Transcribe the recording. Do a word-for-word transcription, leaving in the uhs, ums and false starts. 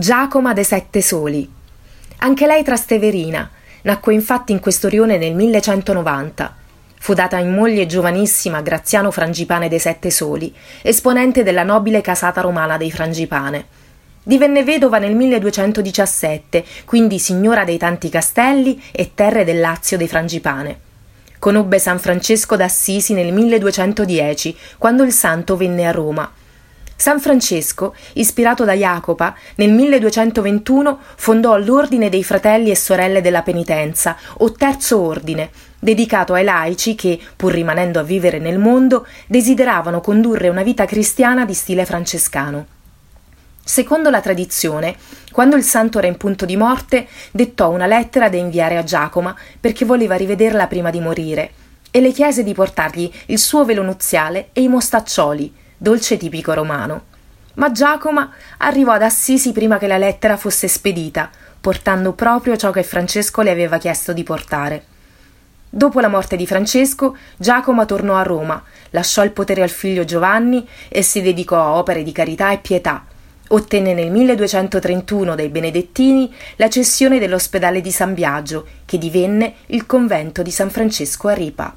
Giacoma dei Settesoli. Anche lei trasteverina, nacque infatti in quest'Orione nel millecentonovanta. Fu data in moglie giovanissima a Graziano Frangipane dei Settesoli, esponente della nobile casata romana dei Frangipane. Divenne vedova nel milleduecentodiciassette, quindi signora dei tanti castelli e terre del Lazio dei Frangipane. Conobbe San Francesco d'Assisi nel milleduecentodieci, quando il santo venne a Roma. San Francesco, ispirato da Jacopa, nel milleduecentoventuno fondò l'Ordine dei Fratelli e Sorelle della Penitenza, o Terzo Ordine, dedicato ai laici che, pur rimanendo a vivere nel mondo, desideravano condurre una vita cristiana di stile francescano. Secondo la tradizione, quando il santo era in punto di morte, dettò una lettera da inviare a Giacoma perché voleva rivederla prima di morire, e le chiese di portargli il suo velo nuziale e i mostaccioli, dolce tipico romano. Ma Giacoma arrivò ad Assisi prima che la lettera fosse spedita, portando proprio ciò che Francesco le aveva chiesto di portare. Dopo la morte di Francesco, Giacoma tornò a Roma, lasciò il potere al figlio Giovanni e si dedicò a opere di carità e pietà. Ottenne nel milleduecentotrentuno dai Benedettini la cessione dell'ospedale di San Biagio, che divenne il convento di San Francesco a Ripa.